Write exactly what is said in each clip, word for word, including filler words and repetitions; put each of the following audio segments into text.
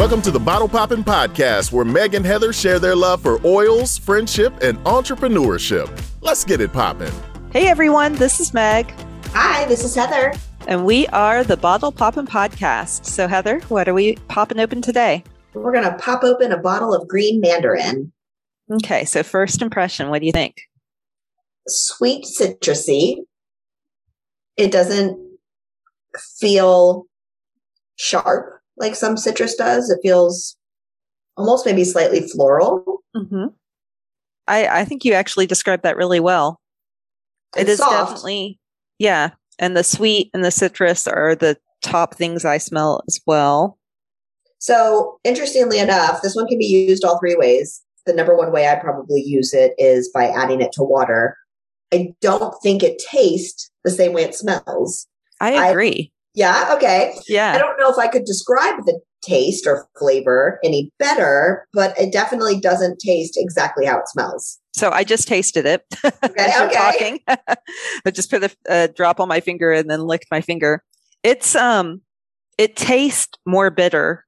Welcome to the Bottle Poppin' Podcast, where Meg and Heather share their love for oils, friendship, and entrepreneurship. Let's get it poppin'. Hey, everyone. This is Meg. Hi, this is Heather. And we are the Bottle Poppin' Podcast. So, Heather, what are we popping open today? We're going to pop open a bottle of green mandarin. Okay. So, first impression, what do you think? Sweet, citrusy. It doesn't feel sharp like some citrus does. It feels almost maybe slightly floral. Mm-hmm. I, I think you actually described that really well. It's it is soft. Definitely, yeah. And the sweet and the citrus are the top things I smell as well. So interestingly enough, this one can be used all three ways. The number one way I probably use it is by adding it to water. I don't think it tastes the same way it smells. I agree. I, Yeah. Okay. Yeah. I don't know if I could describe the taste or flavor any better, but it definitely doesn't taste exactly how it smells. So I just tasted it. Okay. Okay. Talking. I just put a, a drop on my finger and then licked my finger. It's um, it tastes more bitter,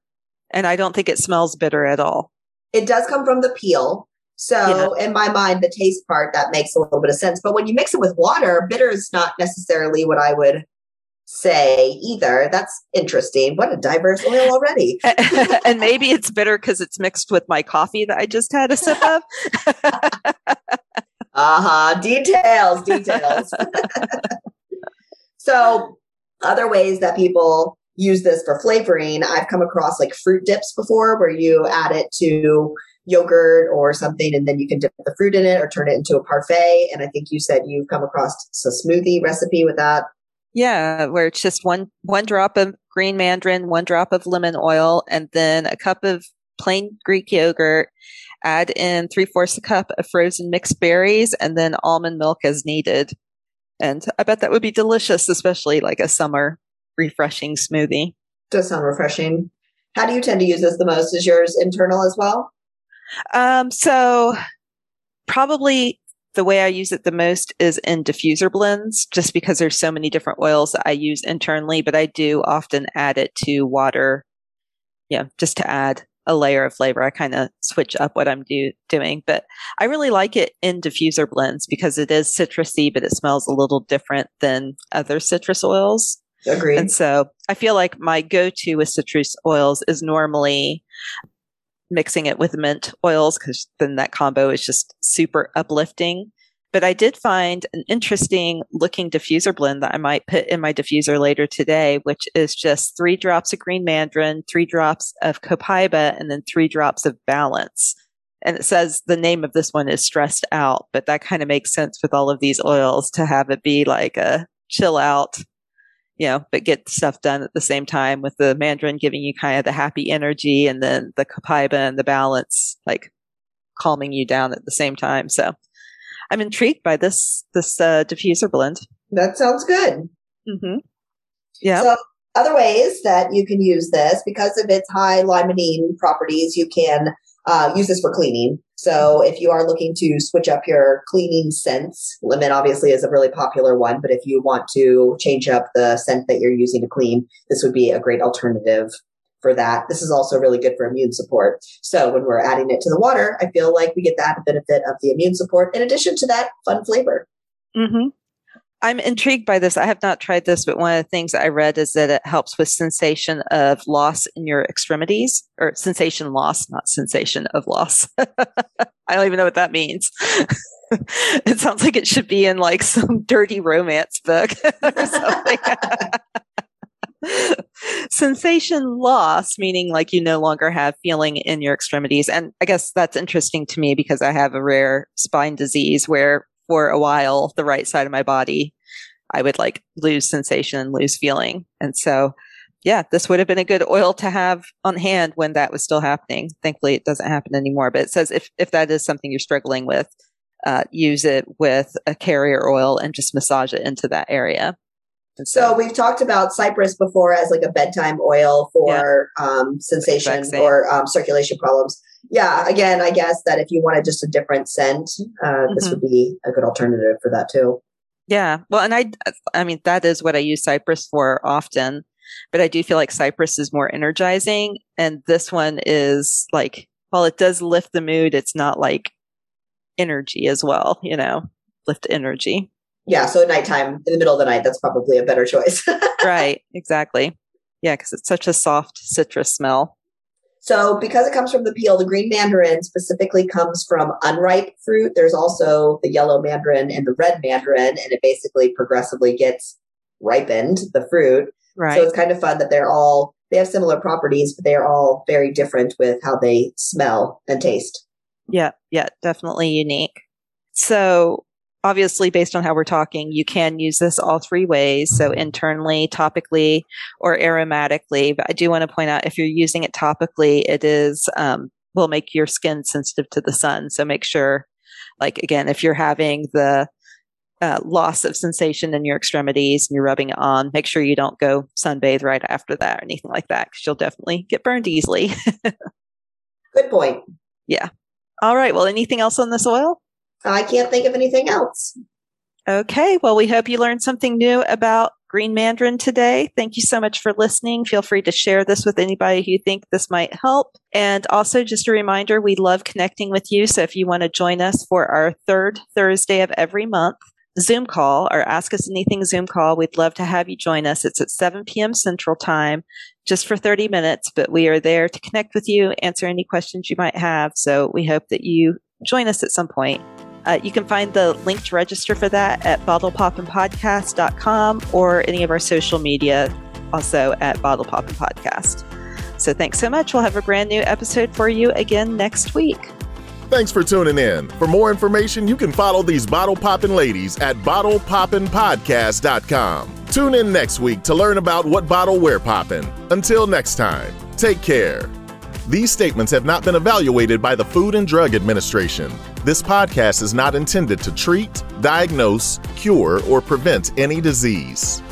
and I don't think it smells bitter at all. It does come from the peel. So yeah. In my mind, the taste part, that makes a little bit of sense. But when you mix it with water, bitter is not necessarily what I would say either. That's interesting. What a diverse oil already. And maybe it's bitter because it's mixed with my coffee that I just had a sip of. uh-huh. Details, details. So other ways that people use this for flavoring, I've come across like fruit dips before where you add it to yogurt or something, and then you can dip the fruit in it or turn it into a parfait. And I think you said you've come across a smoothie recipe with that. Yeah, where it's just one one drop of green mandarin, one drop of lemon oil, and then a cup of plain Greek yogurt. Add in three-fourths a cup of frozen mixed berries, and then almond milk as needed. And I bet that would be delicious, especially like a summer refreshing smoothie. Does sound refreshing. How do you tend to use this the most? Is yours internal as well? Um, so probably... The way I use it the most is in diffuser blends, just because there's so many different oils that I use internally, but I do often add it to water, yeah, just to add a layer of flavor. I kind of switch up what I'm do- doing, but I really like it in diffuser blends because it is citrusy, but it smells a little different than other citrus oils. Agreed. And so I feel like my go-to with citrus oils is normally mixing it with mint oils, because then that combo is just super uplifting. But I did find an interesting looking diffuser blend that I might put in my diffuser later today, which is just three drops of green mandarin, three drops of copaiba, and then three drops of balance. And it says the name of this one is Stressed Out, but that kind of makes sense with all of these oils to have it be like a chill out, you know, but get stuff done at the same time, with the mandarin giving you kind of the happy energy, and then the copaiba and the balance, like calming you down at the same time. So I'm intrigued by this, this uh, diffuser blend. That sounds good. Mm-hmm. Yeah. So other ways that you can use this, because of its high limonene properties, you can uh, use this for cleaning. So if you are looking to switch up your cleaning scents, lemon obviously is a really popular one, but if you want to change up the scent that you're using to clean, this would be a great alternative for that. This is also really good for immune support. So when we're adding it to the water, I feel like we get that benefit of the immune support in addition to that fun flavor. Mm-hmm. I'm intrigued by this. I have not tried this, but one of the things I read is that it helps with sensation of loss in your extremities, or sensation loss, not sensation of loss. I don't even know what that means. It sounds like it should be in like some dirty romance book or something. Sensation loss, meaning like you no longer have feeling in your extremities. And I guess that's interesting to me because I have a rare spine disease where for a while, the right side of my body, I would like lose sensation and lose feeling. And so, yeah, this would have been a good oil to have on hand when that was still happening. Thankfully, it doesn't happen anymore. But it says if, if that is something you're struggling with, uh, use it with a carrier oil and just massage it into that area. And so, so we've talked about cypress before as like a bedtime oil for yeah. um, sensation or um, circulation problems. Yeah. Again, I guess that if you wanted just a different scent, uh, mm-hmm. this would be a good alternative for that too. Yeah. Well, and I, I mean, that is what I use cypress for often, but I do feel like cypress is more energizing And this one is like, while it does lift the mood, it's not like energy as well, you know, lift energy. Yeah. So at nighttime, in the middle of the night, that's probably a better choice. Right. Exactly. Yeah. Because it's such a soft citrus smell. So because it comes from the peel, the green mandarin specifically comes from unripe fruit. There's also the yellow mandarin and the red mandarin, and it basically progressively gets ripened, the fruit. Right. So it's kind of fun that they're all, they have similar properties, but they're all very different with how they smell and taste. Yeah. Yeah. Definitely unique. So obviously, based on how we're talking, you can use this all three ways. So internally, topically, or aromatically. But I do want to point out, if you're using it topically, it is, um, will make your skin sensitive to the sun. So make sure, like, again, if you're having the Uh, loss of sensation in your extremities and you're rubbing it on, make sure you don't go sunbathe right after that or anything like that, because you'll definitely get burned easily. Good point. Yeah. All right. Well, anything else on this oil? I can't think of anything else. Okay. Well, we hope you learned something new about green mandarin today. Thank you so much for listening. Feel free to share this with anybody who you think this might help. And also just a reminder, we love connecting with you. So if you want to join us for our third Thursday of every month, Zoom call or Ask Us Anything Zoom call. We'd love to have you join us. It's at seven p.m. Central Time, just for thirty minutes, but we are there to connect with you, answer any questions you might have. So we hope that you join us at some point. Uh, you can find the link to register for that at Bottle Poppin Podcast dot com or any of our social media, also at BottlePoppinPodcast. So thanks so much. We'll have a brand new episode for you again next week. Thanks for tuning in. For more information, you can follow these Bottle Poppin' ladies at Bottle Poppin Podcast dot com. Tune in next week to learn about what bottle we're poppin'. Until next time, take care. These statements have not been evaluated by the Food and Drug Administration. This podcast is not intended to treat, diagnose, cure, or prevent any disease.